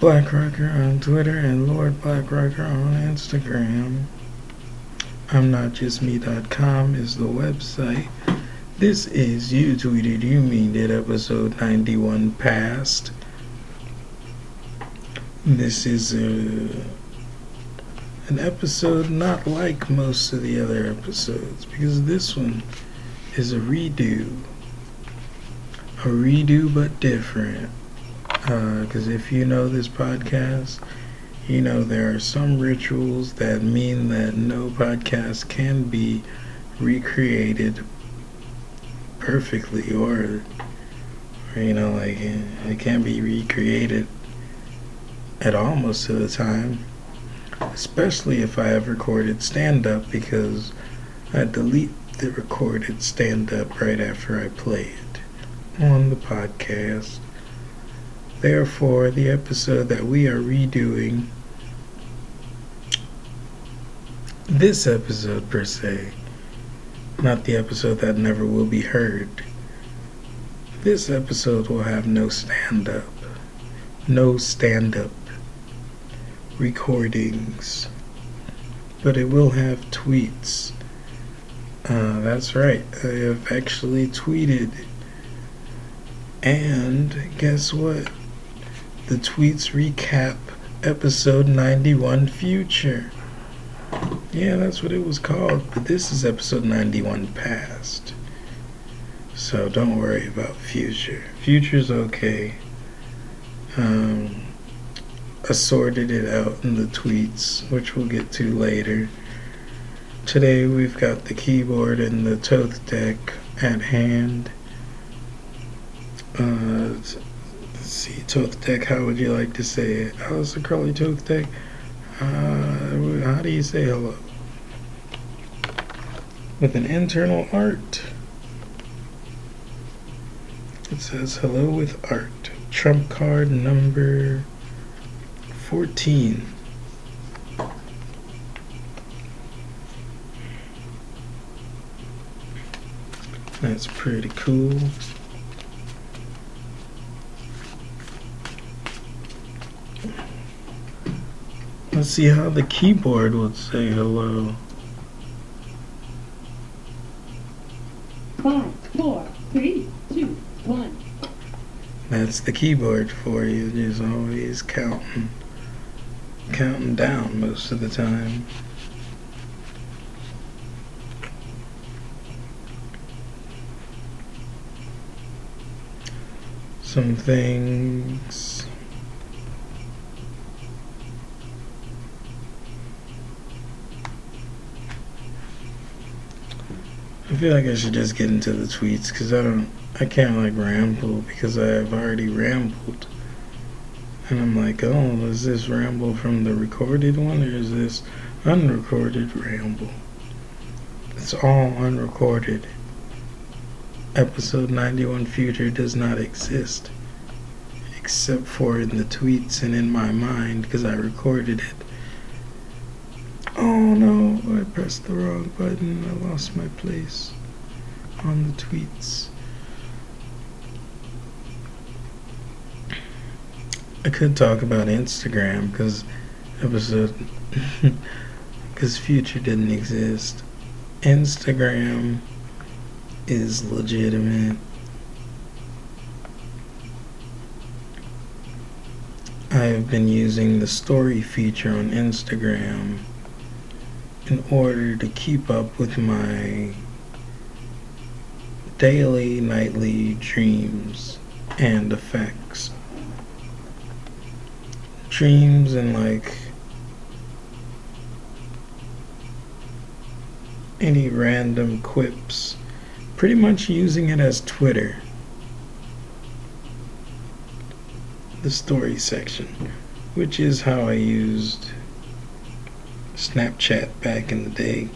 Black Rocker on Twitter and Lord Black Rocker on Instagram. I'm notjustme.com is the website. This is You Tweeted, You Mean It, episode 91 past. This is an episode not like most of the other episodes, because this one is a redo. A redo but different. Because if you know this podcast, you know there are some rituals that mean that no podcast can be recreated perfectly, or you know, like it can't be recreated at all most of the time, especially if I have recorded stand-up, because I delete the recorded stand-up right after I play it on the podcast. Therefore, the episode that we are redoing, this episode per se, not the episode that never will be heard, this episode will have no stand-up recordings, but it will have tweets. That's right, I have actually tweeted, and guess what? The tweets recap episode 91 future. Yeah, that's what it was called, but this is episode 91 past. So don't worry about future. Future's okay. I sorted it out in the tweets, which we'll get to later. Today we've got the keyboard and the Thoth Deck at hand. Let's see, Thoth Deck, how would you like to say it? Aleister Crowley, Thoth Deck. How do you say hello? With an internal art. It says hello with art. Trump card number 14. That's pretty cool. Let's see how the keyboard would say hello. 5, 4, 3, 2, 1. That's the keyboard for you. Just always counting down most of the time. Some things. I feel like I should just get into the tweets, because I can't like ramble, because I have already rambled. And I'm like, oh, is this ramble from the recorded one, or is this unrecorded ramble? It's all unrecorded. Episode 91 future does not exist, except for in the tweets and in my mind, because I recorded it. Oh no, I pressed the wrong button. I lost my place on the tweets. I could talk about Instagram because future didn't exist. Instagram is legitimate. I've been using the story feature on Instagram in order to keep up with my daily, nightly dreams and effects. Dreams and like any random quips. Pretty much using it as Twitter. The story section, which is how I used Snapchat back in the day.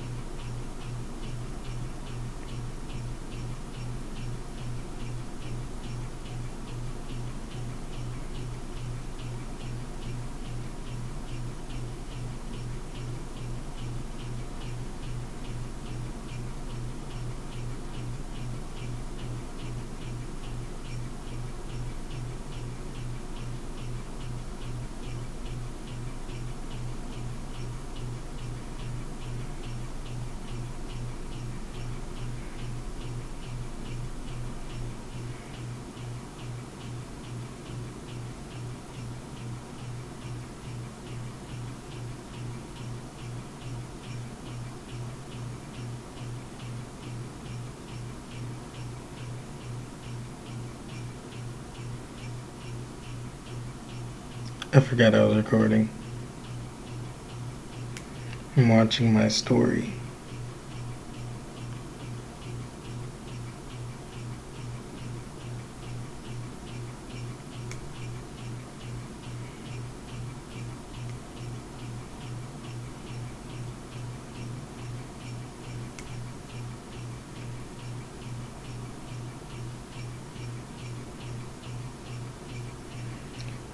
I forgot I was recording. I'm watching my story.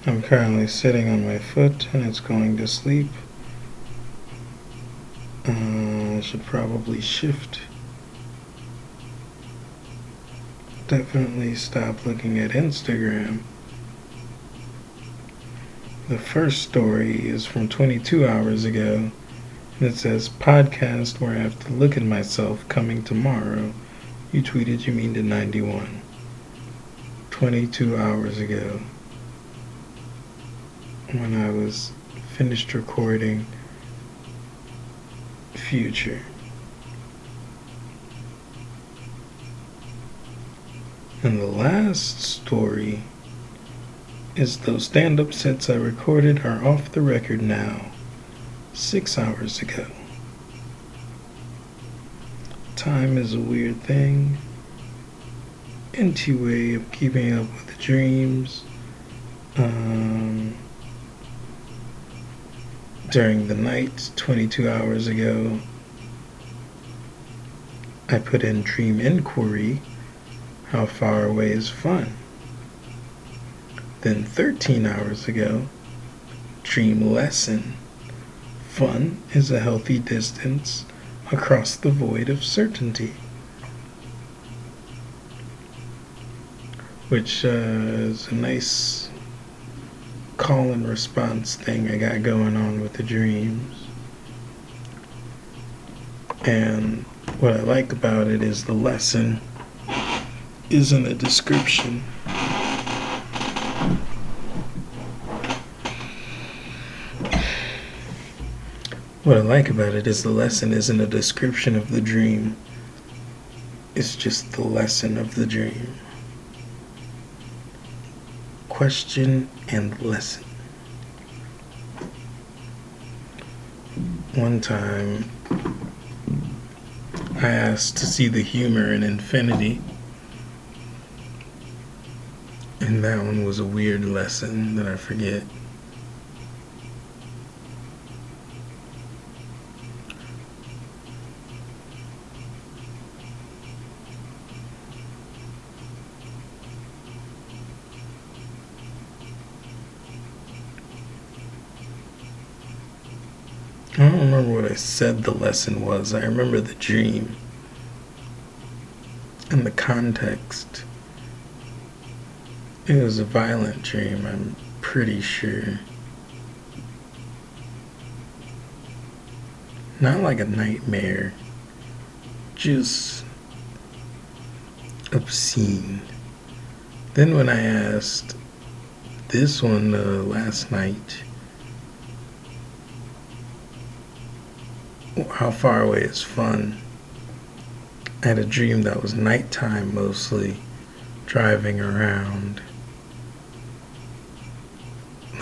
I'm currently sitting on my foot and it's going to sleep. I should probably shift. Definitely stop looking at Instagram. The first story is from 22 hours ago and it says, podcast where I have to look at myself coming tomorrow. You tweeted you mean to 91. 22 hours ago. When I was finished recording Future. And the last story is those stand-up sets I recorded are off the record now, 6 hours ago. Time is a weird thing. Empty way of keeping up with the dreams. During the night, 22 hours ago, I put in dream inquiry, how far away is fun? Then 13 hours ago, dream lesson, fun is a healthy distance across the void of certainty. Which is a nice call and response thing I got going on with the dreams. And what I like about it is the lesson is in the description. What I like about it is the lesson isn't a description of the dream. It's just the lesson of the dream. Question and lesson. One time, I asked to see the humor in infinity, and that one was a weird lesson that I forget. I don't remember what I said the lesson was. I remember the dream and the context. It was a violent dream, I'm pretty sure. Not like a nightmare, just obscene. Then when I asked this one last night. How Far Away Is Fun. I had a dream that was nighttime mostly, driving around,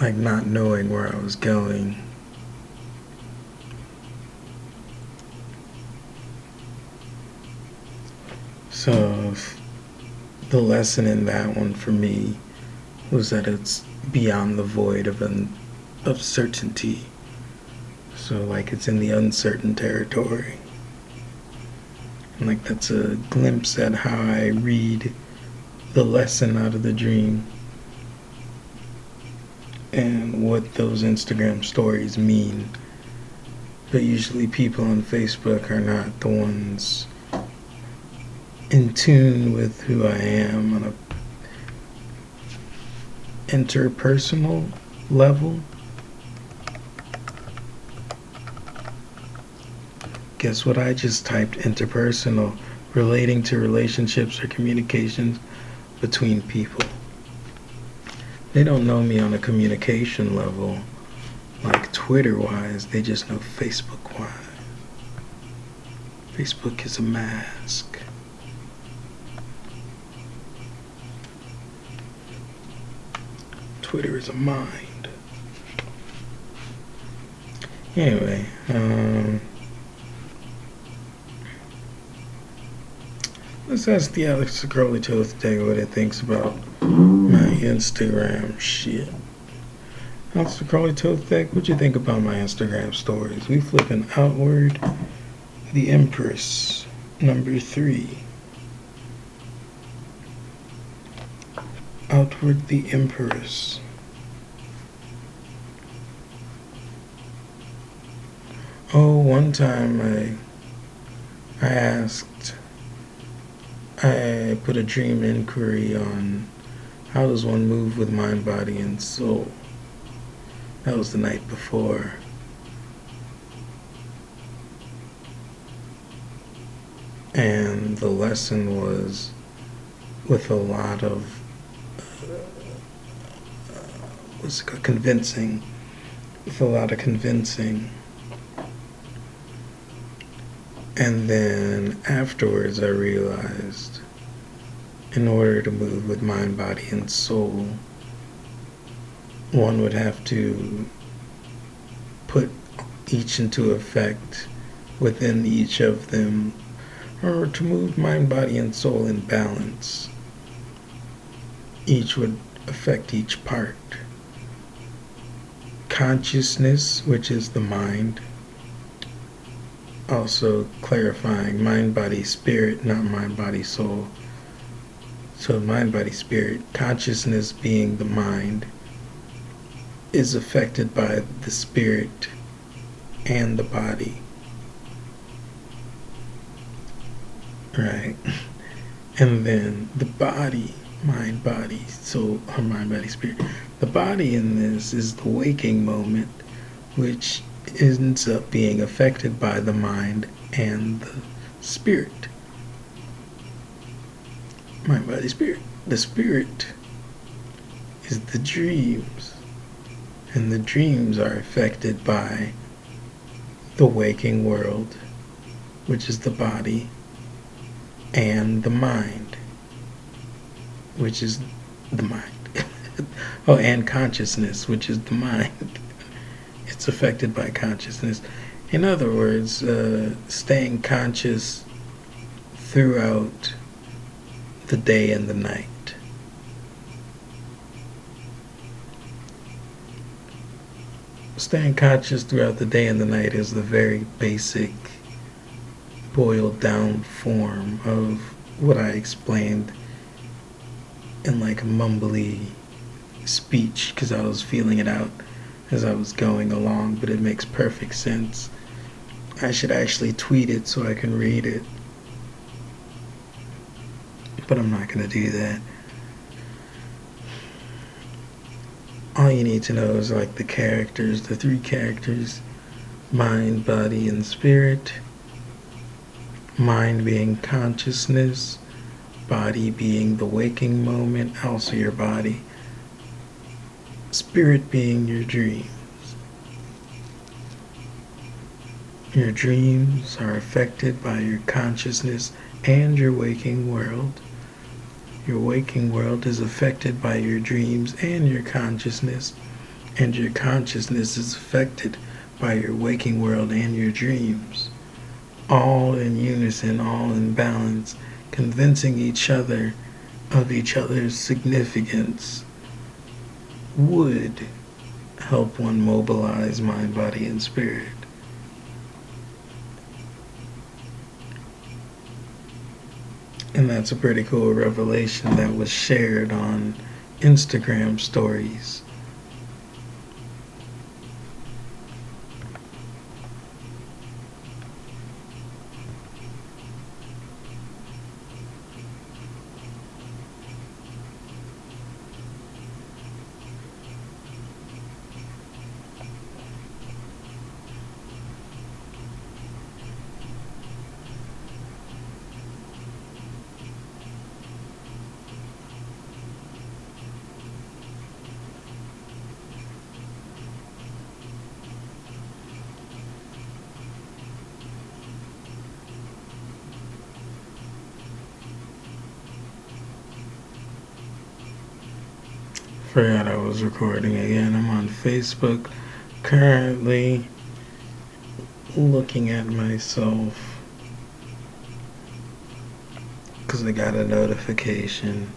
like not knowing where I was going. So the lesson in that one for me was that it's beyond the void of certainty. So like it's in the uncertain territory. And like that's a glimpse at how I read the lesson out of the dream and what those Instagram stories mean. But usually people on Facebook are not the ones in tune with who I am on a interpersonal level. Guess what? I just typed interpersonal, relating to relationships or communications between people. They don't know me on a communication level, like Twitter-wise, they just know Facebook-wise. Facebook is a mask. Twitter is a mind. Anyway, let's ask the Aleister Crowley Thoth Deck what it thinks about my Instagram shit. Aleister Crowley Thoth Deck, what you think about my Instagram stories? We flipping outward. The Empress, number 3. Outward the Empress. Oh, one time I asked, I put a dream inquiry on how does one move with mind, body, and soul. That was the night before. And the lesson was with a lot of convincing. And then afterwards I realized in order to move with mind, body, and soul, one would have to put each into effect within each of them, or to move mind, body, and soul in balance. Each would affect each part. Consciousness, which is the mind, also clarifying mind, body, spirit, not mind, body, soul. So mind, body, spirit, consciousness being the mind, is affected by the spirit and the body. Right? And then the body, mind, body, soul, or mind, body, spirit. The body in this is the waking moment, which ends up being affected by the mind and the spirit. Mind, body, spirit. The spirit is the dreams, and the dreams are affected by the waking world, which is the body, and the mind, which is the mind. Oh, and consciousness, which is the mind. It's affected by consciousness. In other words, staying conscious throughout the day and the night. Staying conscious throughout the day and the night is the very basic, boiled down form of what I explained in like a mumbly speech, because I was feeling it out as I was going along, but it makes perfect sense. I should actually tweet it so I can read it, but I'm not going to do that. All you need to know is like the characters, the 3 characters, mind, body, and spirit. Mind being consciousness, body being the waking moment, also your body, Spirit being your dreams. Your dreams are affected by your consciousness and your waking world. Your waking world is affected by your dreams and your consciousness is affected by your waking world and your dreams. All in unison, all in balance, convincing each other of each other's significance would help one mobilize mind, body, and spirit. And that's a pretty cool revelation that was shared on Instagram stories. Forgot I was recording again. I'm on Facebook, currently looking at myself because I got a notification.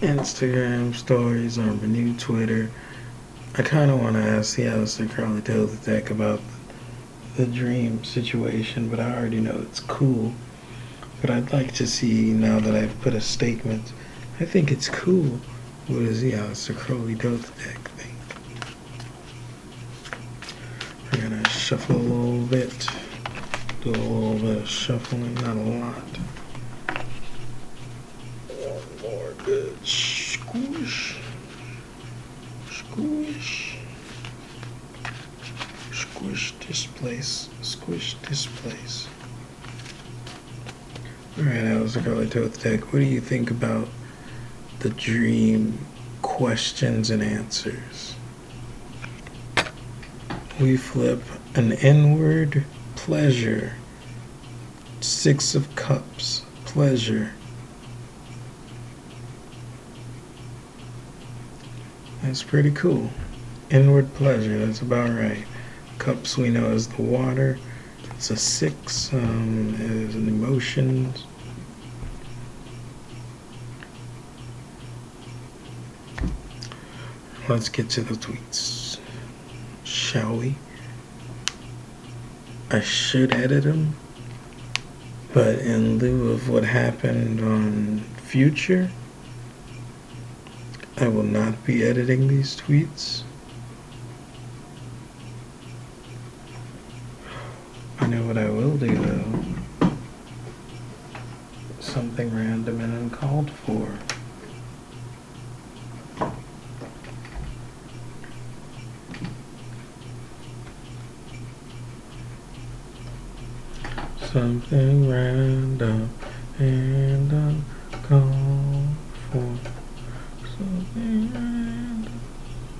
Instagram stories on the new Twitter. I kind of want to ask the Aleister Crowley Thoth Deck about the dream situation, but I already know it's cool. But I'd like to see, now that I've put a statement, I think it's cool. What does the Aleister Crowley Thoth Deck think? We're gonna shuffle a little bit. Do a little bit of shuffling, not a lot. One more good squish. Squish. Squish this place. Squish this place. Alright, Aleister Crowley Thoth Deck, what do you think about the dream questions and answers? We flip an inward pleasure, Six of Cups, pleasure. That's pretty cool. Inward pleasure, that's about right. Cups we know as the water. It's a six, as an emotions. Let's get to the tweets, shall we? I should edit them, but in lieu of what happened on Future, I will not be editing these tweets. I know what I will do, though. Something random and uncalled for. Something random and uncalled for. Something random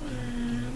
and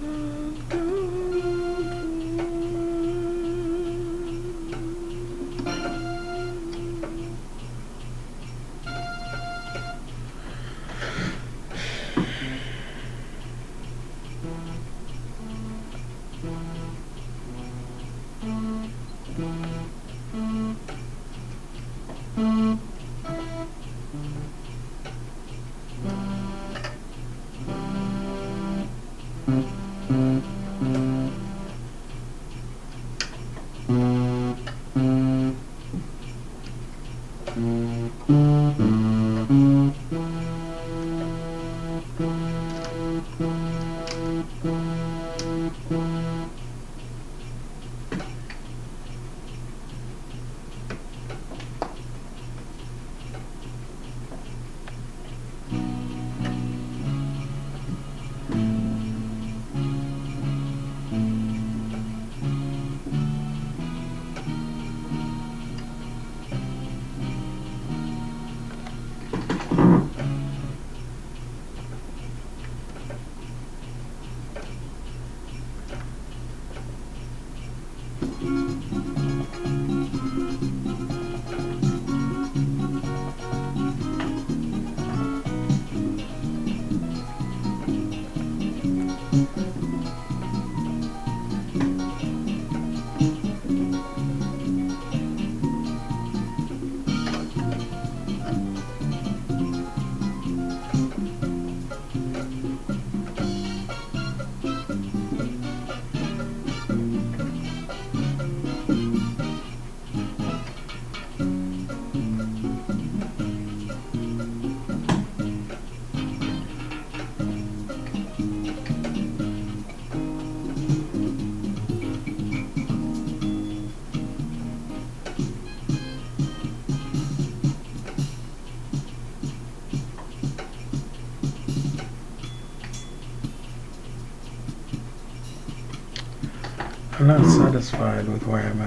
I'm not satisfied with where I'm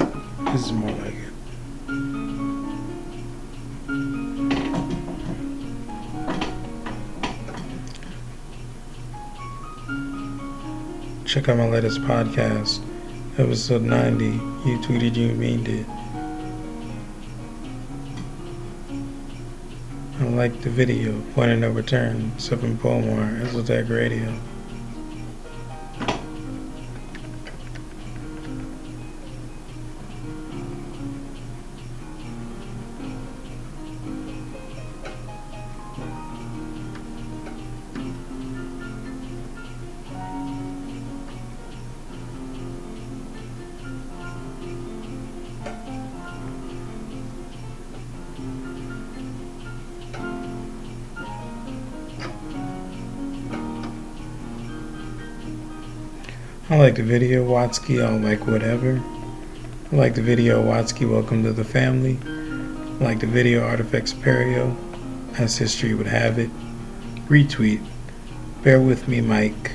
at. This is more like it. Check out my latest podcast, episode 90, You Tweeted, You Mean It. I like the video, Point of No Return, Sipping Pomar, Esoteric Radio. I like the video, Watsky. I like whatever. I like the video, Watsky. Welcome to the family. I like the video, Artifacts Perio, as history would have it. Retweet. Bear with me, Mike.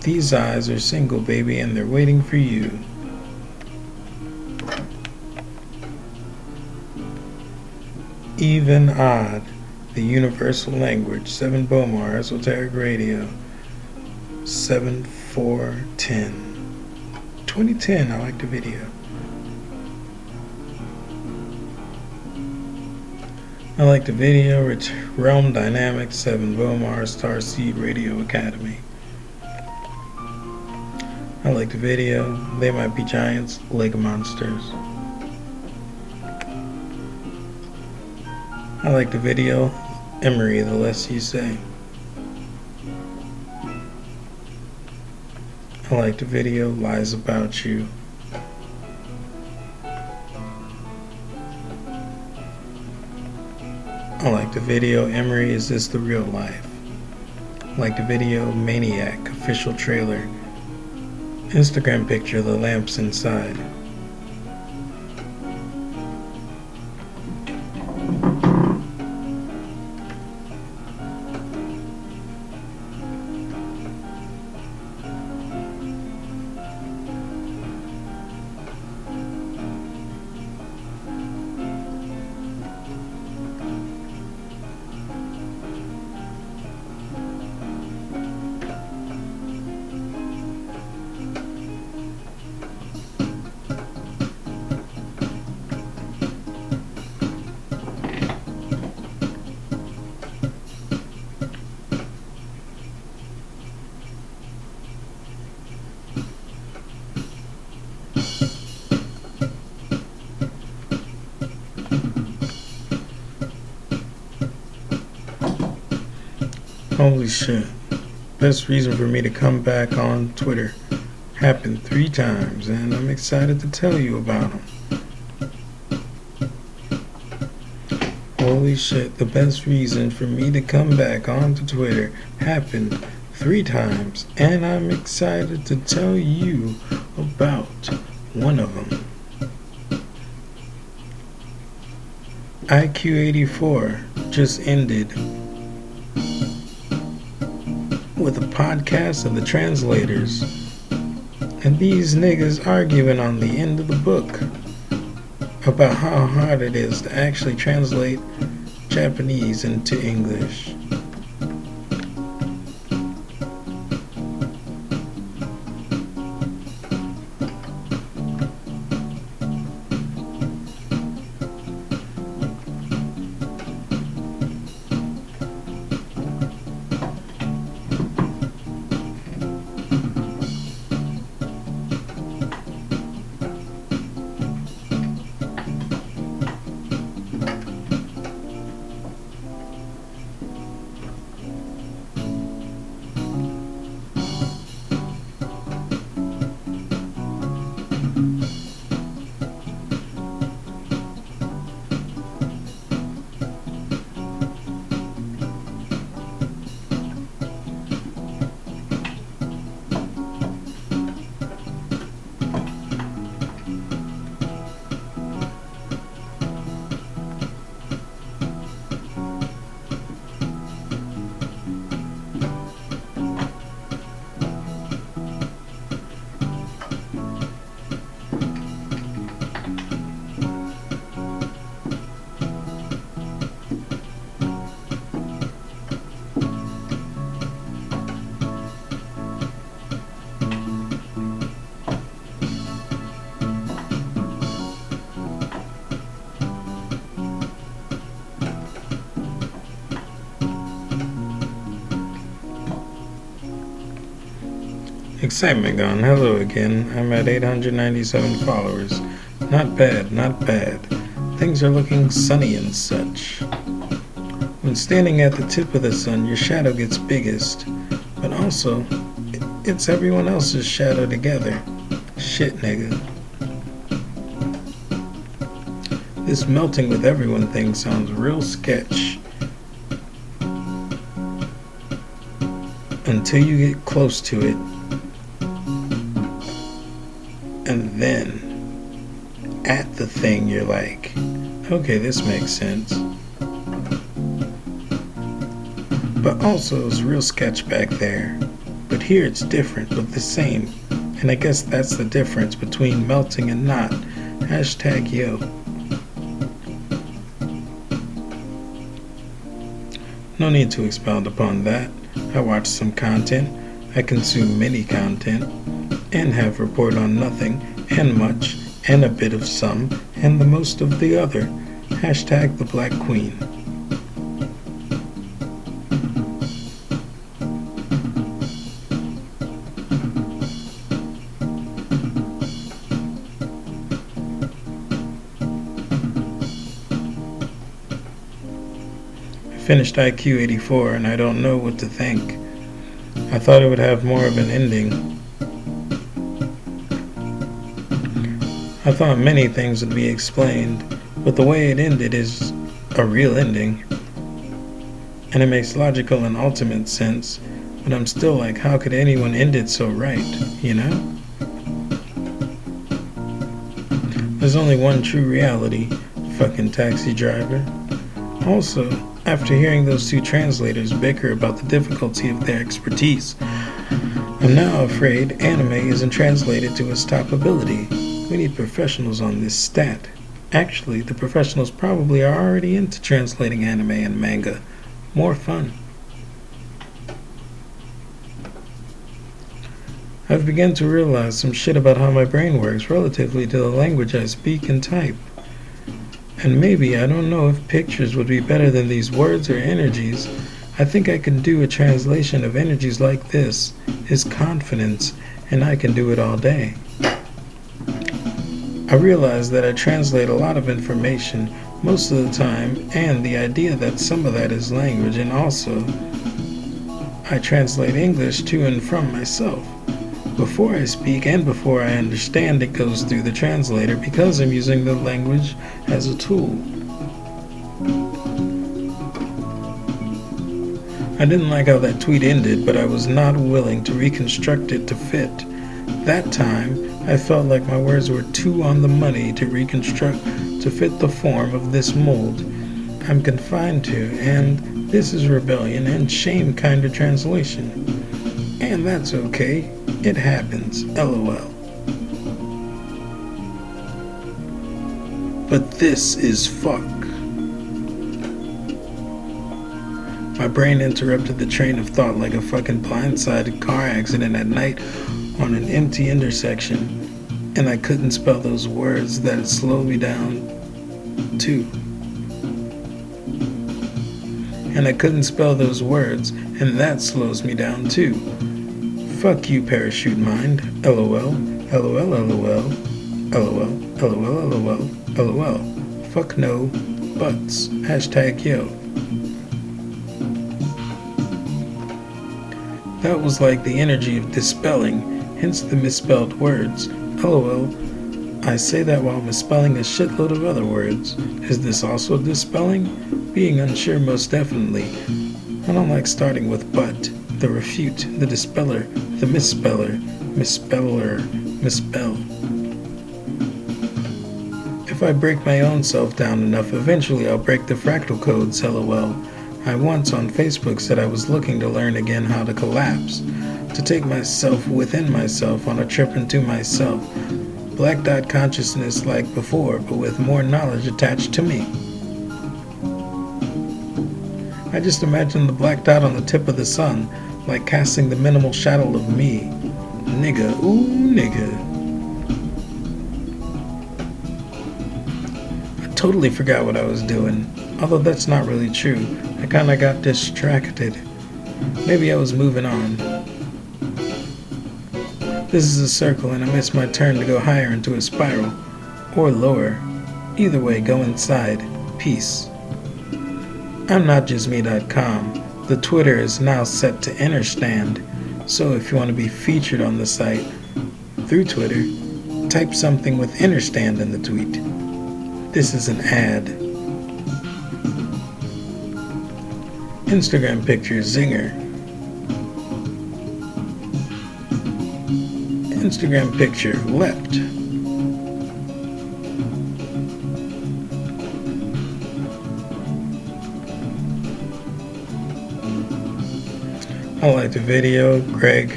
These eyes are single, baby, and they're waiting for you. Even Odd, the universal language. 7 Bomar, Esoteric Radio. 7/4/2010. I like the video. I like the video. Rich Realm Dynamics, 7 Bomar, Starseed Radio Academy. I like the video. They Might Be Giants, Lake Monsters. I like the video. Emery, The Less You Say. I like the video, Lies About You. I like the video, Emery, Is This the Real Life? I like the video, Maniac, official trailer. Instagram picture, The Lamps Inside. Holy shit. Best reason for me to come back on Twitter. Happened 3 times, and I'm excited to tell you about them. Holy shit. The best reason for me to come back onto Twitter happened 3 times, and I'm excited to tell you about one of them. IQ84 just ended with a podcast of the translators, and these niggas arguing on the end of the book about how hard it is to actually translate Japanese into English. Samagon, hello again. I'm at 897 followers. Not bad, not bad. Things are looking sunny and such. When standing at the tip of the sun, your shadow gets biggest, but also, it's everyone else's shadow together. Shit, nigga. This melting with everyone thing sounds real sketch. Until you get close to it, and then at the thing you're like, okay, this makes sense. But also it's real sketch back there, but here it's different but the same, and I guess that's the difference between melting and not. Hashtag yo. No need to expound upon that. I watch some content, I consume many content, and have report on nothing, and much, and a bit of some, and the most of the other. Hashtag the Black Queen. Finished IQ84 and I don't know what to think. I thought it would have more of an ending. I thought many things would be explained, but the way it ended is a real ending. And it makes logical and ultimate sense, but I'm still like, how could anyone end it so right, you know? There's only one true reality, fucking taxi driver. Also, after hearing those two translators bicker about the difficulty of their expertise, I'm now afraid anime isn't translated to its top ability. We need professionals on this stat. Actually, the professionals probably are already into translating anime and manga. More fun. I've begun to realize some shit about how my brain works relatively to the language I speak and type. And maybe, I don't know if pictures would be better than these words or energies. I think I can do a translation of energies like this, is confidence, and I can do it all day. I realize that I translate a lot of information most of the time, and the idea that some of that is language, and also I translate English to and from myself. Before I speak and before I understand, it goes through the translator because I'm using the language as a tool. I didn't like how that tweet ended, but I was not willing to reconstruct it to fit. That time, I felt like my words were too on the money to reconstruct to fit the form of this mold I'm confined to, and this is rebellion and shame kind of translation. And that's okay. It happens, lol. But this is fuck. My brain interrupted the train of thought like a fucking blindsided car accident at night on an empty intersection, and I couldn't spell those words that it slowed me down too. And I couldn't spell those words, and that slows me down too. Fuck you, parachute mind. LOL, LOL, LOL, LOL, LOL, LOL, LOL. Fuck no, butts. Hashtag yo. That was like the energy of dispelling, hence the misspelled words. LOL. I say that while misspelling a shitload of other words. Is this also dispelling? Being unsure, most definitely. I don't like starting with but. The refute, the dispeller, the misspeller, misspeller, misspell. If I break my own self down enough, eventually I'll break the fractal codes, lol. I once on Facebook said I was looking to learn again how to collapse, to take myself within myself on a trip into myself. Black dot consciousness like before, but with more knowledge attached to me. I just imagine the black dot on the tip of the sun, like casting the minimal shadow of me. Nigga, ooh nigga. I totally forgot what I was doing, although that's not really true. I kinda got distracted. Maybe I was moving on. This is a circle, and I miss my turn to go higher into a spiral, or lower. Either way, go inside. Peace. I'm notjustme.com. The Twitter is now set to innerstand, so if you want to be featured on the site through Twitter, type something with innerstand in the tweet. This is an ad. Instagram picture, zinger. Instagram picture, leapt. I like the video, Greg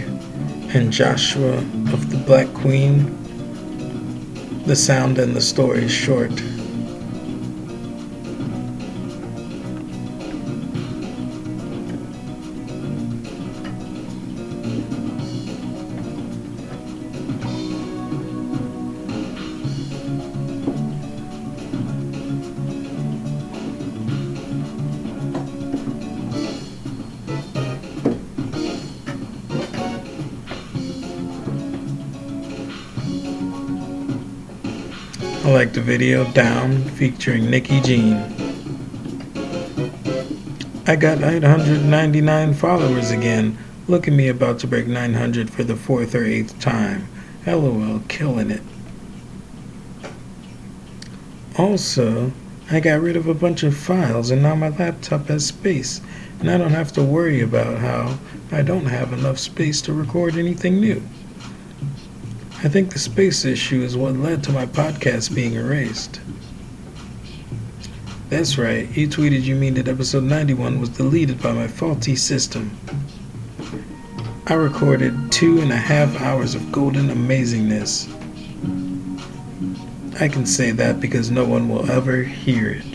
and Joshua of the Black Queen. The sound and the story short. I like the video Down featuring Nikki Jean. I got 899 followers again. Look at me about to break 900 for the 4th or 8th time. LOL, killing it. Also, I got rid of a bunch of files and now my laptop has space. And I don't have to worry about how I don't have enough space to record anything new. I think the space issue is what led to my podcast being erased. That's right, you tweeted you mean that episode 91 was deleted by my faulty system. I recorded 2.5 hours of golden amazingness. I can say that because no one will ever hear it.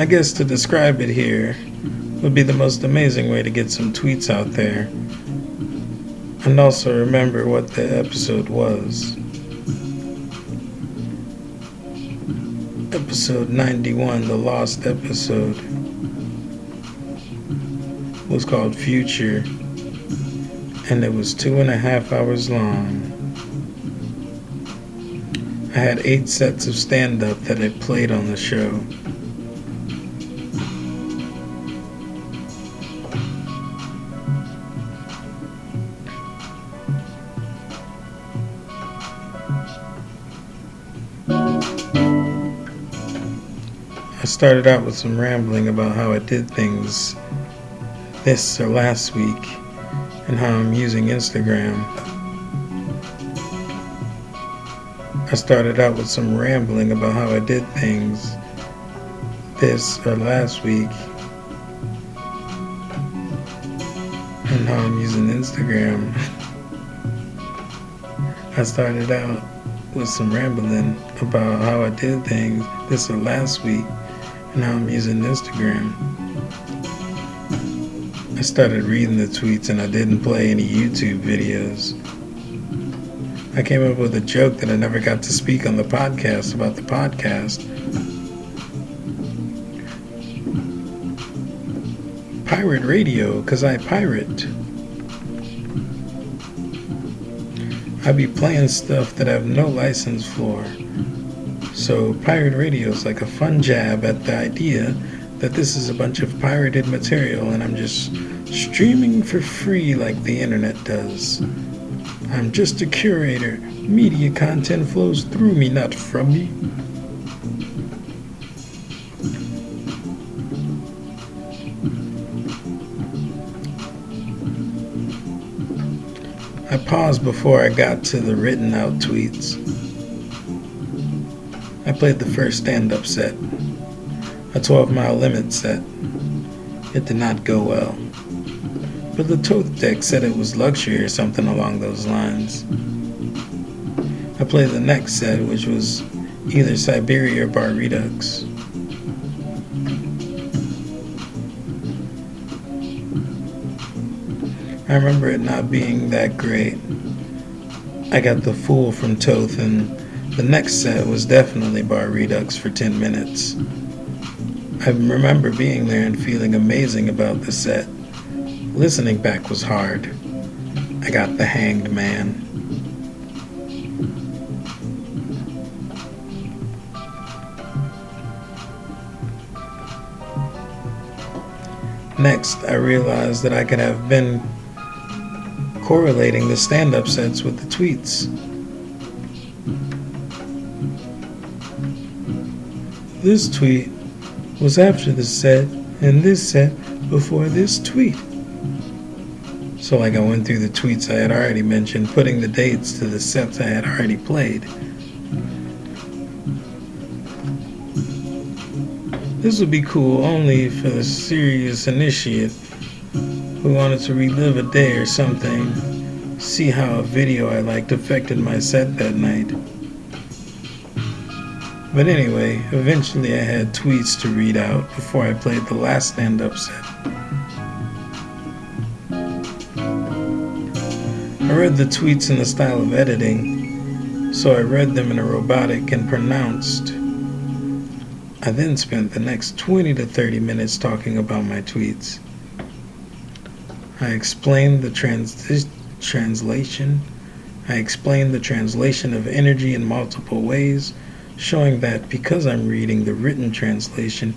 I guess to describe it here would be the most amazing way to get some tweets out there and also remember what the episode was. Episode 91, the lost episode, was called Future, and it was 2.5 hours long. I had 8 sets of stand-up that I played on the show. Started out with some rambling about how I did things this or last week and how I'm using Instagram. I started reading the tweets and I didn't play any YouTube videos. I came up with a joke that I never got to speak on the podcast about the podcast. Pirate radio, 'cause I pirate. I be playing stuff that I have no license for. So pirate radio is like a fun jab at the idea that this is a bunch of pirated material and I'm just streaming for free like the internet does. I'm just a curator. Media content flows through me, not from me. I paused before I got to the written out tweets. I played the first stand-up set, a 12-mile limit set. It did not go well. But the Thoth Deck said it was luxury or something along those lines. I played the next set, which was either Siberia or Bar Redux. I remember it not being that great. I got the Fool from Thoth, and the next set was definitely Bar Redux for 10 minutes. I remember being there and feeling amazing about the set. Listening back was hard. I got the Hanged Man. Next, I realized that I could have been correlating the stand-up sets with the tweets. This tweet was after this set, and this set before this tweet. So like I went through the tweets I had already mentioned, putting the dates to the sets I had already played. This would be cool only for the serious initiate who wanted to relive a day or something, see how a video I liked affected my set that night. But anyway, eventually I had tweets to read out before I played the last stand-up set. I read the tweets in the style of editing, so I read them in a robotic and pronounced. I then spent the next 20 to 30 minutes talking about my tweets. I explained the translation. I explained the translation of energy in multiple ways, showing that because I'm reading the written translation,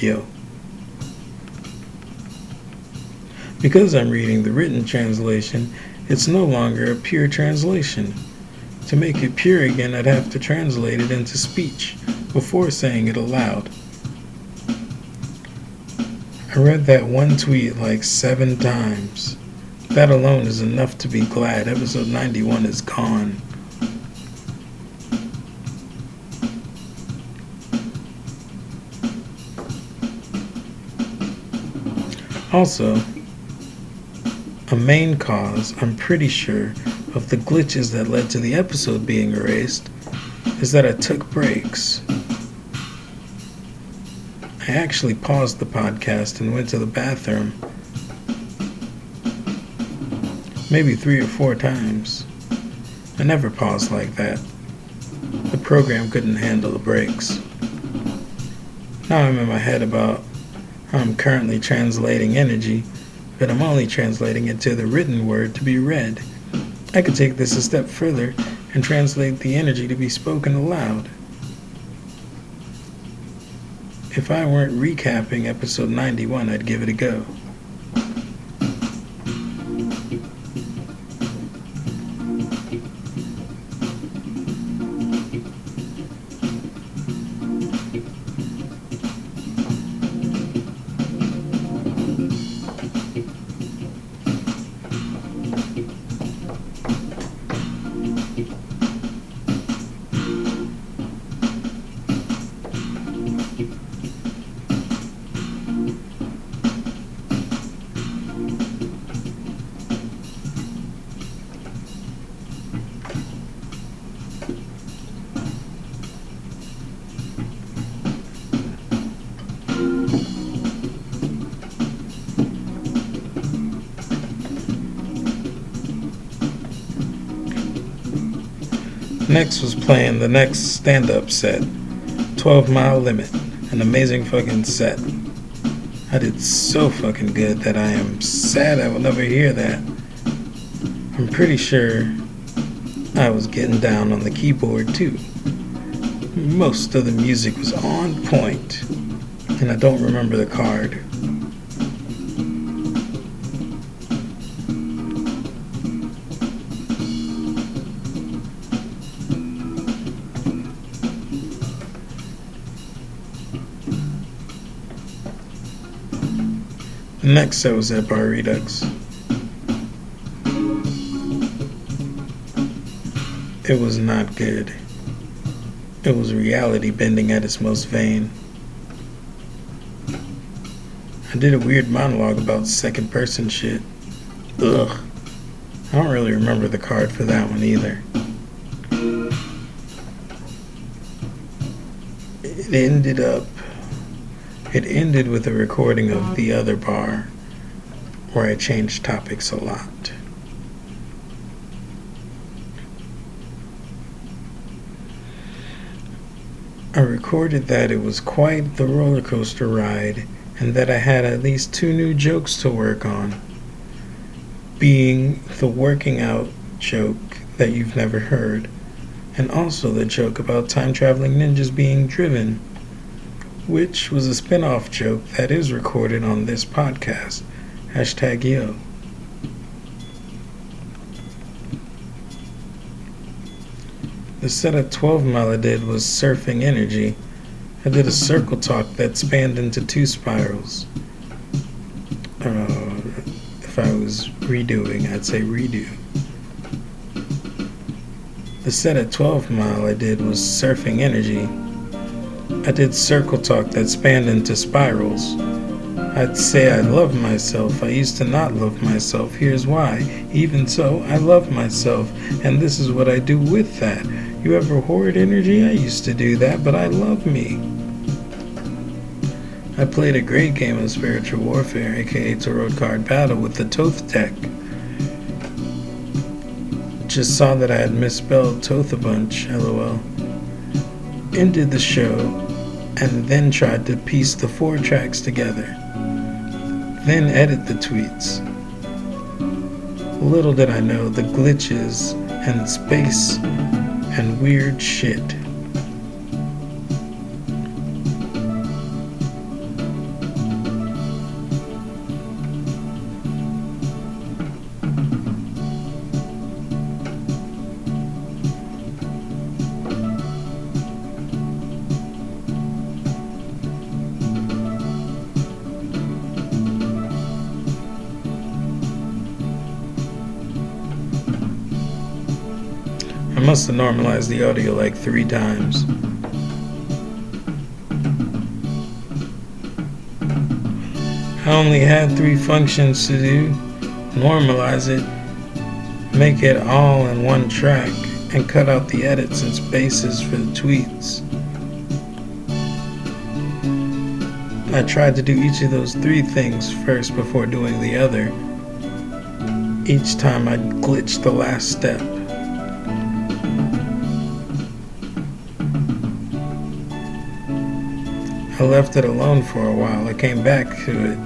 #yo. Because I'm reading the written translation, it's no longer a pure translation. To make it pure again, I'd have to translate it into speech before saying it aloud. I read that one tweet like 7 times. That alone is enough to be glad episode 91 is gone. Also, a main cause, I'm pretty sure, of the glitches that led to the episode being erased is that I took breaks. I actually paused the podcast and went to the bathroom maybe 3 or 4 times. I never paused like that. The program couldn't handle the breaks. Now I'm in my head about how I'm currently translating energy, but I'm only translating it to the written word to be read. I could take this a step further and translate the energy to be spoken aloud. If I weren't recapping episode 91, I'd give it a go. Next was playing the next stand-up set, 12-mile limit, an amazing fucking set. I did so fucking good that I am sad I will never hear that. I'm pretty sure I was getting down on the keyboard too. Most of the music was on point, and I don't remember the card. Next set was Empire Redux. It was not good. It was reality bending at its most vain. I did a weird monologue about second person shit. Ugh. I don't really remember the card for that one either. It ended with a recording of The Other Bar, where I changed topics a lot. I recorded that it was quite the roller coaster ride, and that I had at least 2 new jokes to work on, being the working out joke that you've never heard, and also the joke about time-traveling ninjas being driven, which was a spin-off joke that is recorded on this podcast, #yo. The setup 12 mile I did was surfing energy. I did a circle talk that spanned into 2 spirals. If I was redoing, I'd say redo. The set at 12 mile I did was surfing energy. I did circle talk that spanned into spirals. I'd say I love myself. I used to not love myself. Here's why. Even so, I love myself. And this is what I do with that. You ever hoard energy? I used to do that, but I love me. I played a great game of spiritual warfare, aka tarot card battle, with the Thoth Deck. Just saw that I had misspelled Thoth a bunch, lol. Ended the show, and then tried to piece the 4 tracks together. Then edit the tweets. Little did I know the glitches and space and weird shit. I must have normalized the audio like 3 times. I only had 3 functions to do: normalize it, make it all in one track, and cut out the edits and spaces for the tweets. I tried to do each of those 3 things first before doing the other. Each time I'd glitch the last step. I left it alone for a while. I came back to it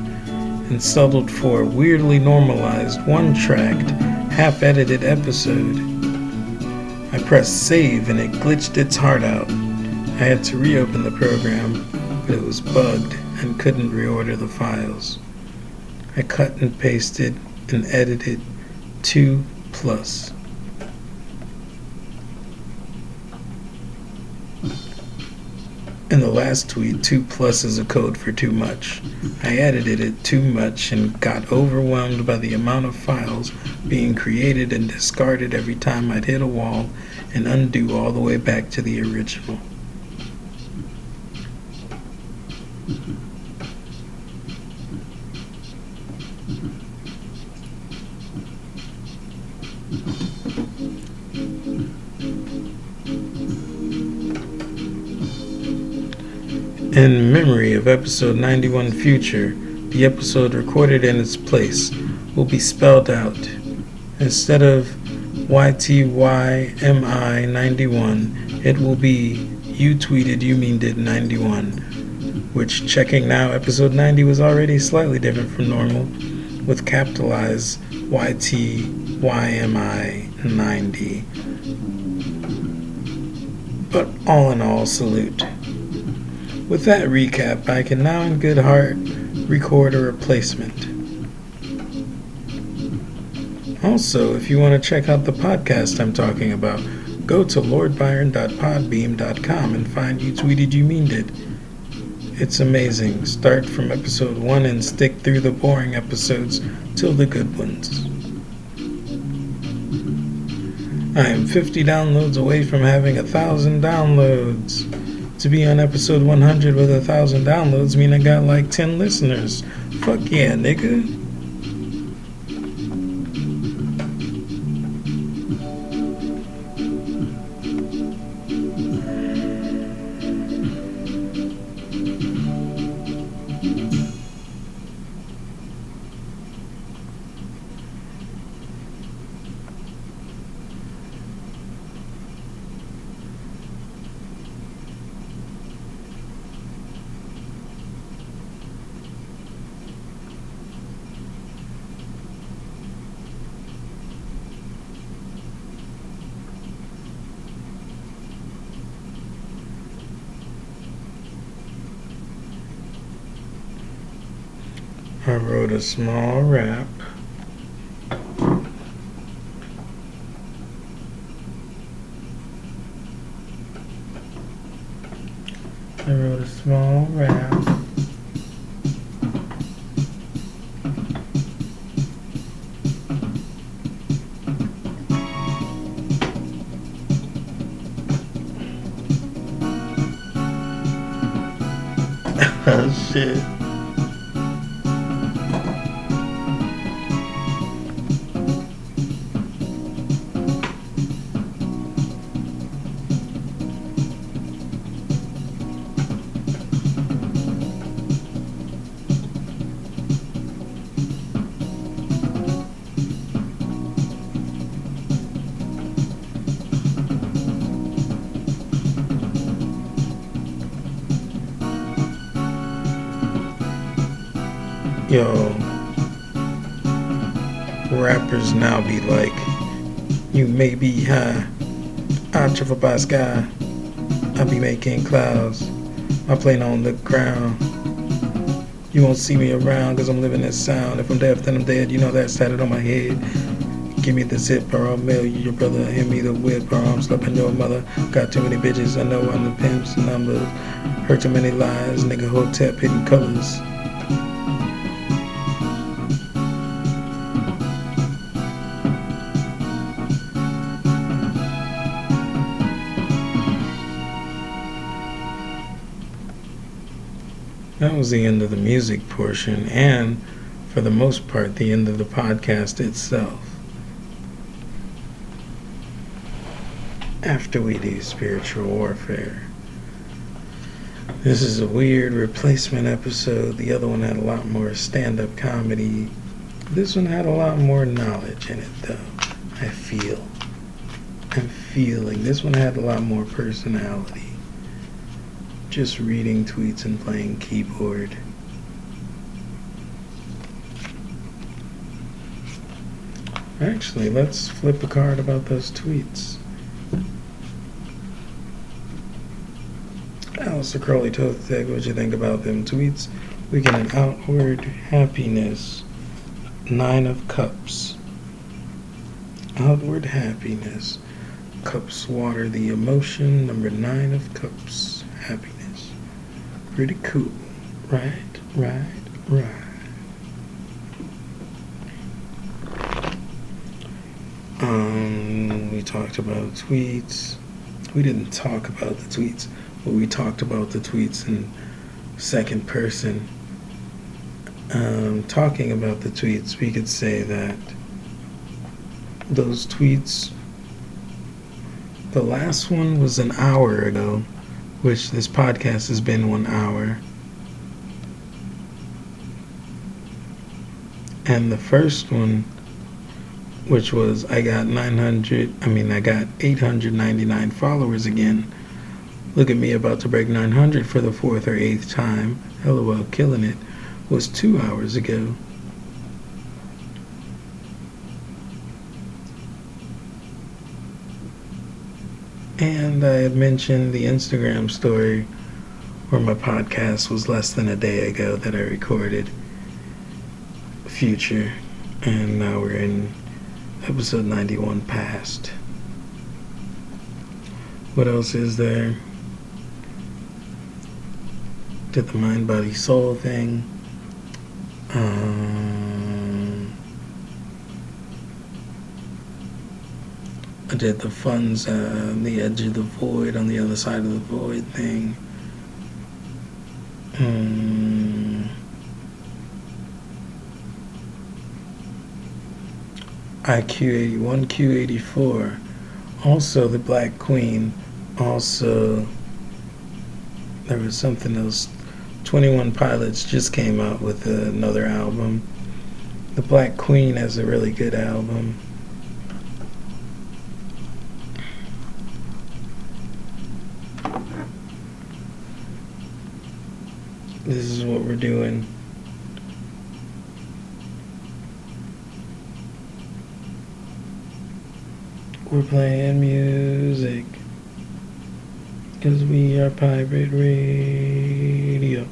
and settled for a weirdly normalized, one-tracked, half-edited episode. I pressed save and it glitched its heart out. I had to reopen the program, but it was bugged and couldn't reorder the files. I cut and pasted and edited 2+. In the last tweet, 2+ is a code for too much. I edited it too much and got overwhelmed by the amount of files being created and discarded every time I'd hit a wall and undo all the way back to the original. In memory of episode 91 Future, the episode recorded in its place will be spelled out. Instead of YTYMI91, it will be You Tweeted You Mean Did 91, which, checking now, episode 90 was already slightly different from normal, with capitalized YTYMI90. But all in all, salute. With that recap, I can now in good heart record a replacement. Also, if you want to check out the podcast I'm talking about, go to lordbyron.podbeam.com and find You Tweeted You Meaned It. It's amazing. Start from episode 1 and stick through the boring episodes till the good ones. I am 50 downloads away from having 1,000 downloads. To be on episode 100 with 1,000 downloads mean I got like 10 listeners. Fuck yeah, nigga. I wrote a small rap. Oh shit. Yo, rappers now be like, you may be high, I travel by sky, I be making clouds, my plane on the ground, you won't see me around cause I'm living in sound, if I'm deaf then I'm dead, you know that's tatted on my head, give me the zip or I'll mail you your brother, hand me the whip or I'm slapping your mother, got too many bitches, I know I'm the pimps and I'm the, heard too many lies, nigga hotep hitting colors. That was the end of the music portion and, for the most part, the end of the podcast itself. After we do spiritual warfare. This is a weird replacement episode. The other one had a lot more stand-up comedy. This one had a lot more knowledge in it, though. I feel. I'm feeling. This one had a lot more personality. Just reading tweets and playing keyboard. Actually, let's flip a card about those tweets. Aleister Crowley, Thoth Deck, what'd you think about them tweets? We get an outward happiness. 9 of Cups. Outward happiness. Cups water the emotion. Number 9 of Cups. Happiness. Pretty cool, right. We talked about tweets. We didn't talk about the tweets, but we talked about the tweets in second person. Talking about the tweets, we could say that those tweets, the last one was an hour ago, which this podcast has been 1 hour. And the first one, which was I got 899 followers again. Look at me about to break 900 for the 4th or 8th time. LOL, killing it. Was 2 hours ago. And I had mentioned the Instagram story where my podcast was less than a day ago that I recorded. Future. And now we're in episode 91 past. What else is there? did the mind, body, soul thing. I did the funds on the edge of the void, on the other side of the void thing. IQ81, Q84, also the Black Queen, also there was something else. 21 Pilots just came out with another album. The Black Queen has a really good album. This is what we're doing. We're playing music, 'cause we are pirate radio.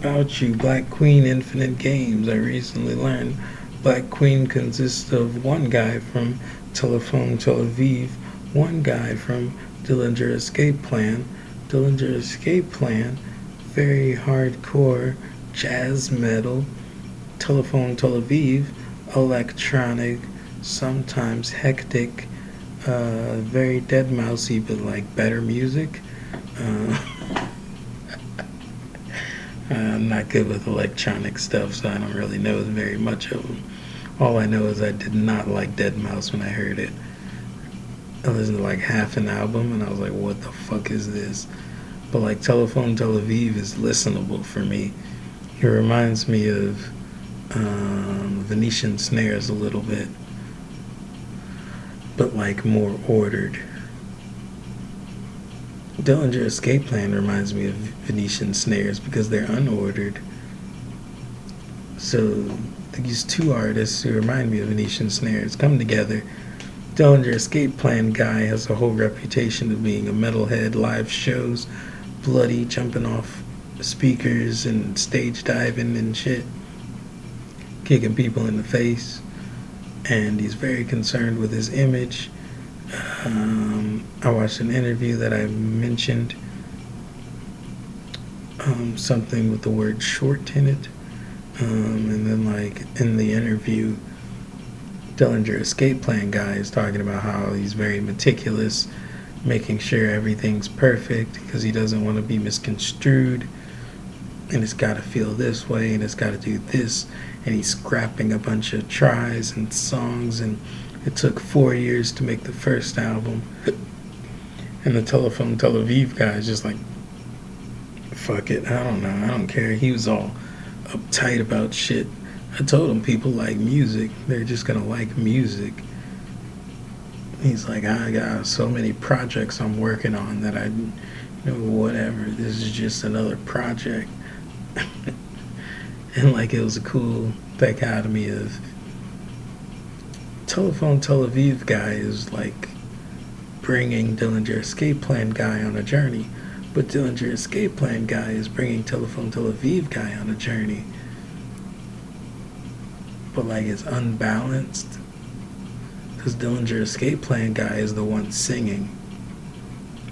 About you, Black Queen, Infinite Games. I recently learned Black Queen consists of one guy from Telefon Tel Aviv, one guy from Dillinger Escape Plan. Dillinger Escape Plan, very hardcore jazz metal. Telefon Tel Aviv, electronic, sometimes hectic, very Deadmau5y, but like better music. I'm not good with electronic stuff, so I don't really know very much of them. All I know is I did not like Deadmau5 when I heard it. I listened to like half an album, and I was like, what the fuck is this? But like Telefon Tel Aviv is listenable for me. It reminds me of Venetian Snares a little bit, but like more ordered. Dillinger Escape Plan reminds me of Venetian Snares because they're unordered. So these two artists who remind me of Venetian Snares come together. Dillinger Escape Plan guy has a whole reputation of being a metalhead, live shows, bloody, jumping off speakers and stage diving and shit, kicking people in the face, and he's very concerned with his image. I watched an interview that I mentioned, something with the word short in it, and then like in the interview, Dillinger Escape Plan guy is talking about how he's very meticulous, making sure everything's perfect because he doesn't want to be misconstrued, and it's got to feel this way, and it's got to do this, and he's scrapping a bunch of tries and songs, and it took 4 years to make the first album. And the Telefon Tel Aviv guy is just like, fuck it, I don't know, I don't care. He was all uptight about shit. I told him people like music, they're just gonna like music. He's like, I got so many projects I'm working on that I, you know, whatever, this is just another project. And like, it was a cool dichotomy of Telefon Tel Aviv guy is like bringing Dillinger Escape Plan guy on a journey, but Dillinger Escape Plan guy is bringing Telefon Tel Aviv guy on a journey, but like, it's unbalanced because Dillinger Escape Plan guy is the one singing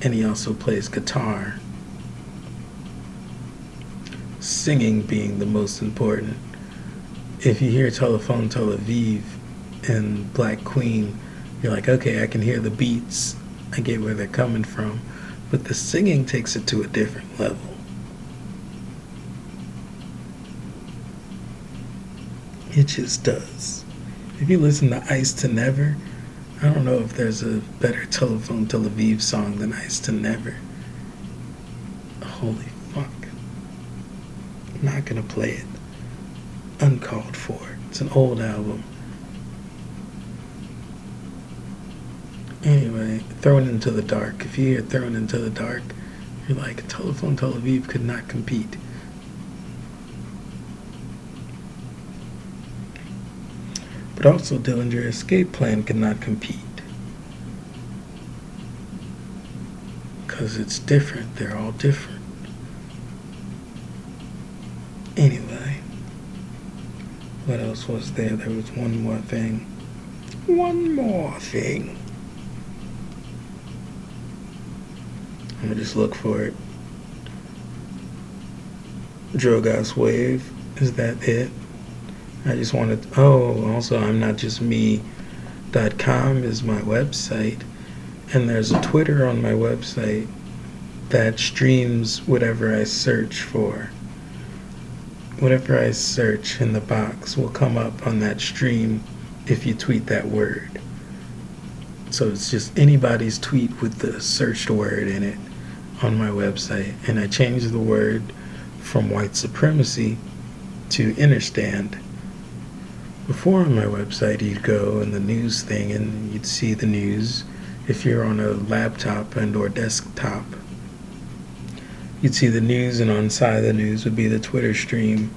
and he also plays guitar, singing being the most important. If you hear Telefon Tel Aviv and Black Queen, you're like, okay, I can hear the beats, I get where they're coming from, but the singing takes it to a different level. It just does. If you listen to Ice to Never, I don't know if there's a better Telefon Tel Aviv song than Ice to Never. Holy fuck. I'm not gonna play it. Uncalled for. It's an old album. Anyway, Thrown Into the Dark. If you hear Thrown Into the Dark, you're like, Telefon Tel Aviv could not compete. But also Dillinger Escape Plan could not compete. Because it's different. They're all different. Anyway, what else was there? There was one more thing. I'm gonna just look for it. Drogas Wave, is that it? I just wanted, also I'm notjustme.com is my website, and there's a Twitter on my website that streams whatever I search for. Whatever I search in the box will come up on that stream if you tweet that word. So it's just anybody's tweet with the searched word in it on my website. And I changed the word from white supremacy to innerstand. Before, on my website, you'd go in the news thing and you'd see the news. If you're on a laptop and or desktop, you'd see the news, and on side of the news would be the Twitter stream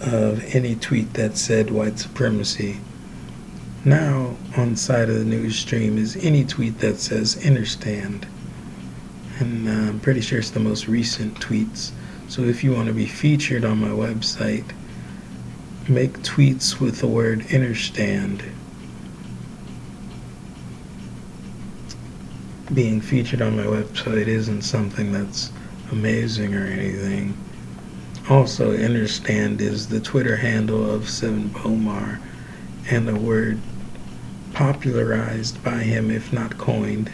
of any tweet that said white supremacy. Now, on side of the news stream is any tweet that says innerstand. And I'm pretty sure it's the most recent tweets. So if you want to be featured on my website, make tweets with the word innerstand. Being featured on my website isn't something that's amazing or anything. Also, innerstand is the Twitter handle of Seven Bomar, and a word popularized by him, if not coined.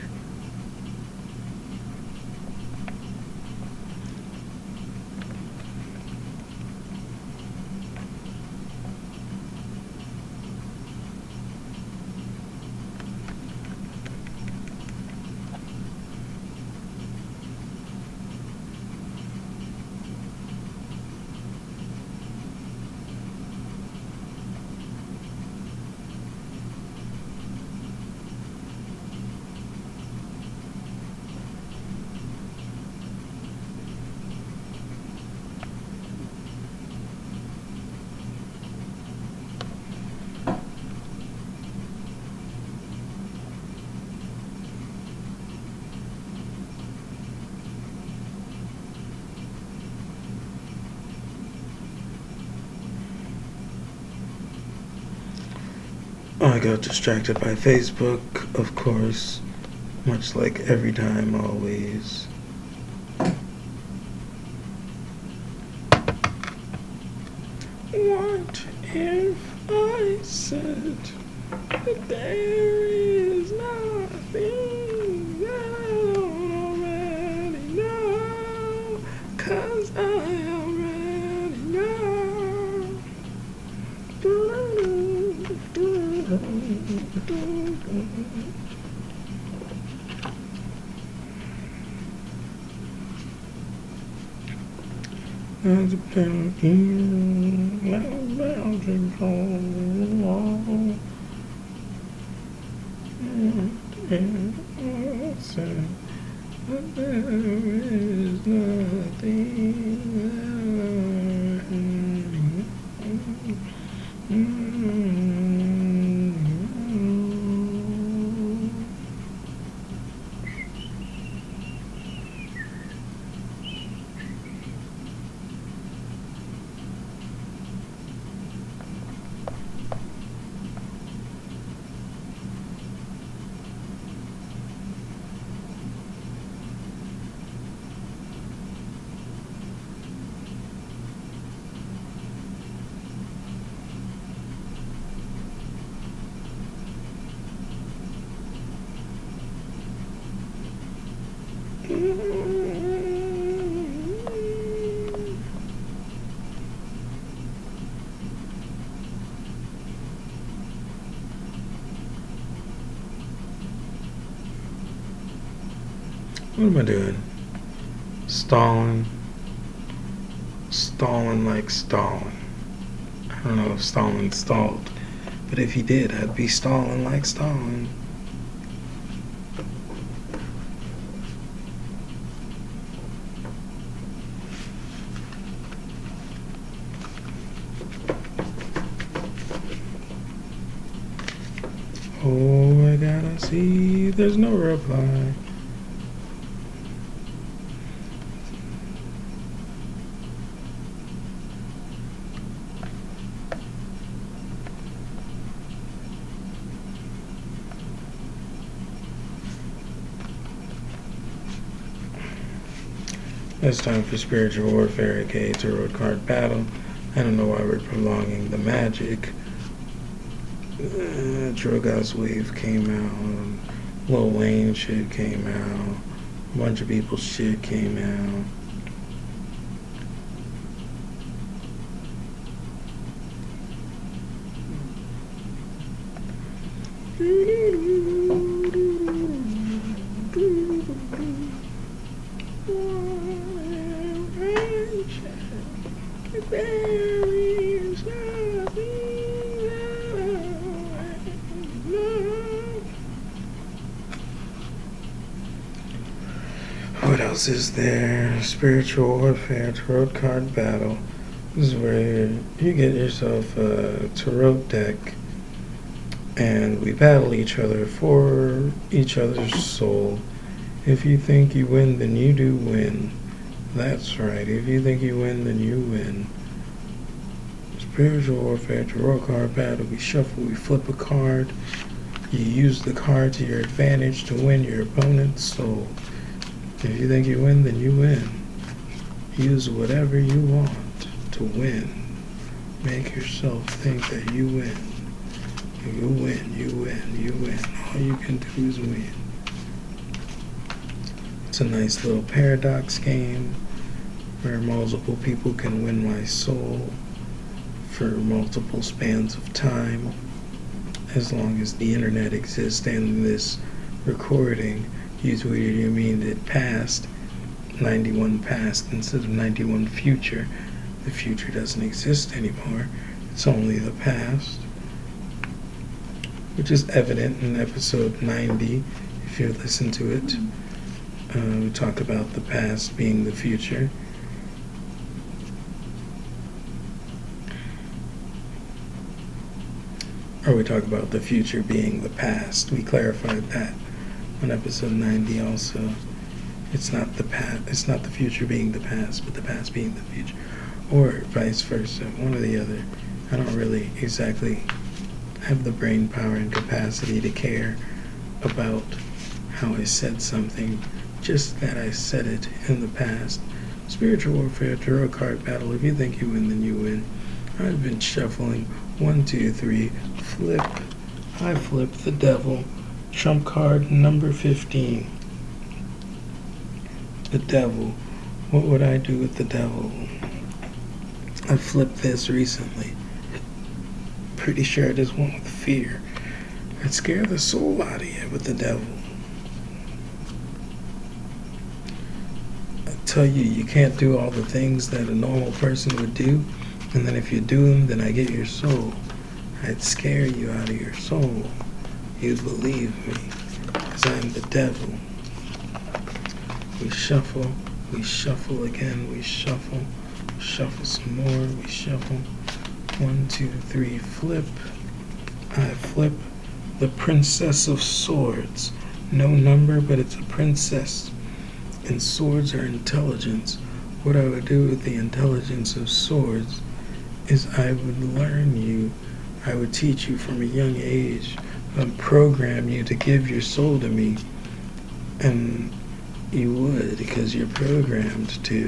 I got distracted by Facebook, of course, much like every time, always. What if I said that there is nothing that I don't already know, 'cause I already What am I doing? Stalling. I don't know if Stalin stalled, but if he did, I'd be stalling like Stalin. Oh, I gotta see, there's no reply. It's time for spiritual warfare, aka tarot card battle. I don't know why we're prolonging the magic. Drogas Wave came out. Lil Wayne shit came out. A bunch of people's shit came out. Is there spiritual warfare tarot card battle? This is where you get yourself a tarot deck and we battle each other for each other's soul. If you think you win, then you do win. That's right, if you think you win, then you win. Spiritual warfare tarot card battle. We shuffle, we flip a card, you use the card to your advantage to win your opponent's soul. If you think you win, then you win. Use whatever you want to win. Make yourself think that you win. You win, you win, you win. All you can do is win. It's a nice little paradox game where multiple people can win my soul for multiple spans of time. As long as the internet exists and this recording, you tweeted, you mean that past, 91 past instead of 91 future. The future doesn't exist anymore. It's only the past, which is evident in episode 90, if you listen to it. We talk about the past being the future. Or we talk about the future being the past. We clarified that. On episode 90 also, it's not the past, it's not the future being the past, but the past being the future, or vice versa, one or the other. I don't really exactly have the brain power and capacity to care about how I said something, just that I said it in the past. Spiritual warfare, tarot card battle. If you think you win, then you win. I've been shuffling 1, 2, 3, flip. I flip the devil. Trump card number 15. The devil. What would I do with the devil? I flipped this recently. Pretty sure it is one with fear. I'd scare the soul out of you with the devil. tell you you can't do all the things that a normal person would do, and then if you do them, then I get your soul. I'd scare you out of your soul. You'd believe me, because I'm the devil. We shuffle again, we shuffle some more, we shuffle. 1, 2, 3, flip. I flip. The Princess of Swords. No number, but it's a princess. And swords are intelligence. What I would do with the intelligence of swords is I would learn you. I would teach you from a young age and program you to give your soul to me. And you would, because you're programmed to.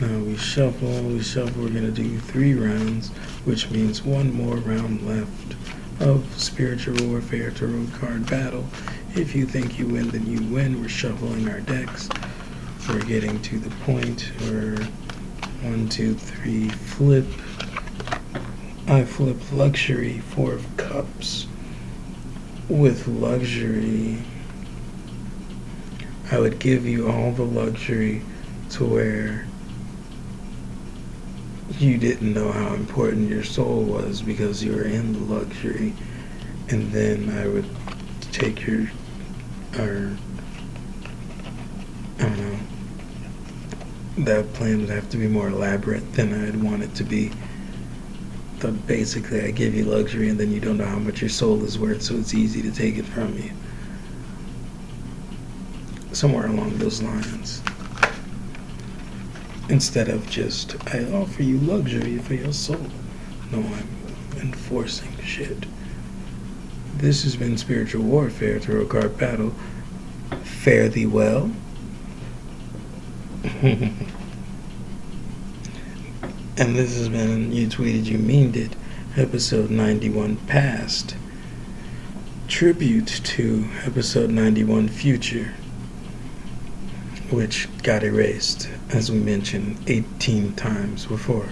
Now we shuffle, we're going to do 3 rounds, which means 1 more round left of Spiritual Warfare Tarot Card Battle. If you think you win, then you win. We're shuffling our decks. We're getting to the point. We're 1, 2, 3, flip. I flip Luxury, 4 of Cups. With Luxury, I would give you all the luxury to where you didn't know how important your soul was because you were in the luxury, and then I would take your, or I don't know, that plan would have to be more elaborate than I'd want it to be. But basically I give you luxury and then you don't know how much your soul is worth, so it's easy to take it from you. Somewhere along those lines. Instead of just, I offer you luxury for your soul. No, I'm enforcing shit. This has been Spiritual Warfare Tarot Card Battle. Fare thee well. And this has been You Tweeted, You Meaned It, episode 91 past. Tribute to episode 91 future, which got erased, as we mentioned, 18 times before.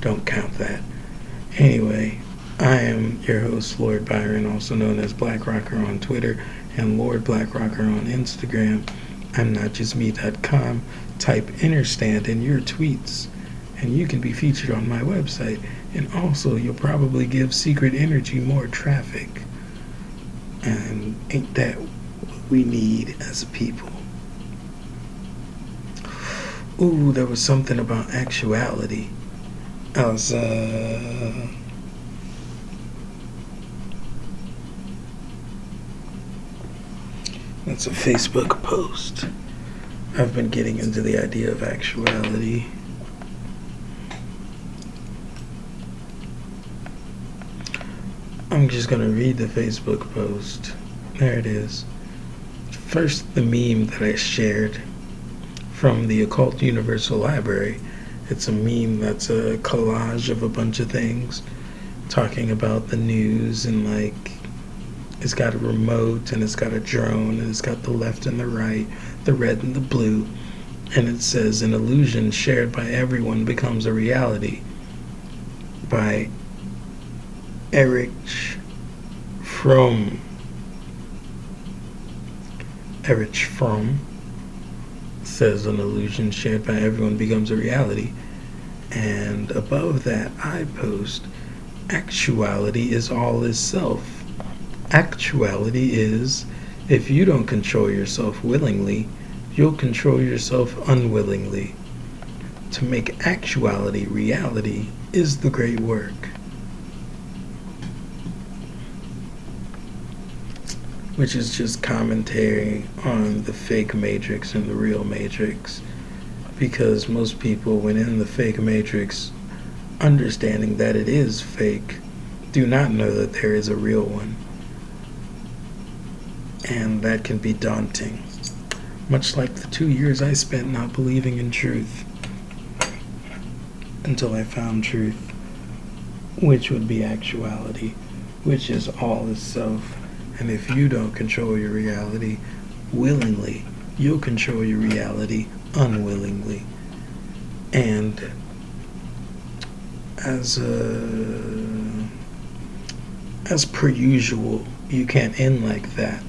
Don't count that. Anyway, I am your host, Lord Byron, also known as Black Rocker on Twitter and Lord Black Rocker on Instagram. I'm notjustme.com. Type innerstand in your tweets, and you can be featured on my website, and also you'll probably give Secret Energy more traffic, and ain't that what we need as a people? Ooh, there was something about actuality. I was that's a Facebook post. I've been getting into the idea of actuality. I'm just going to read the Facebook post. There it is. First, the meme that I shared from the Occult Universal Library. It's a meme that's a collage of a bunch of things talking about the news, and like it's got a remote and it's got a drone and it's got the left and the right, the red and the blue, and it says an illusion shared by everyone becomes a reality by Erich Fromm. Erich Fromm says an illusion shared by everyone becomes a reality. And above that I post, actuality is all is self. Actuality is, if you don't control yourself willingly, you'll control yourself unwillingly. To make actuality reality is the great work. Which is just commentary on the fake matrix and the real matrix, because most people, when in the fake matrix, understanding that it is fake, do not know that there is a real one, and that can be daunting, much like the 2 years I spent not believing in truth until I found truth, which would be actuality, which is all is self. And if you don't control your reality willingly, you'll control your reality unwillingly. And as per usual, you can't end like that.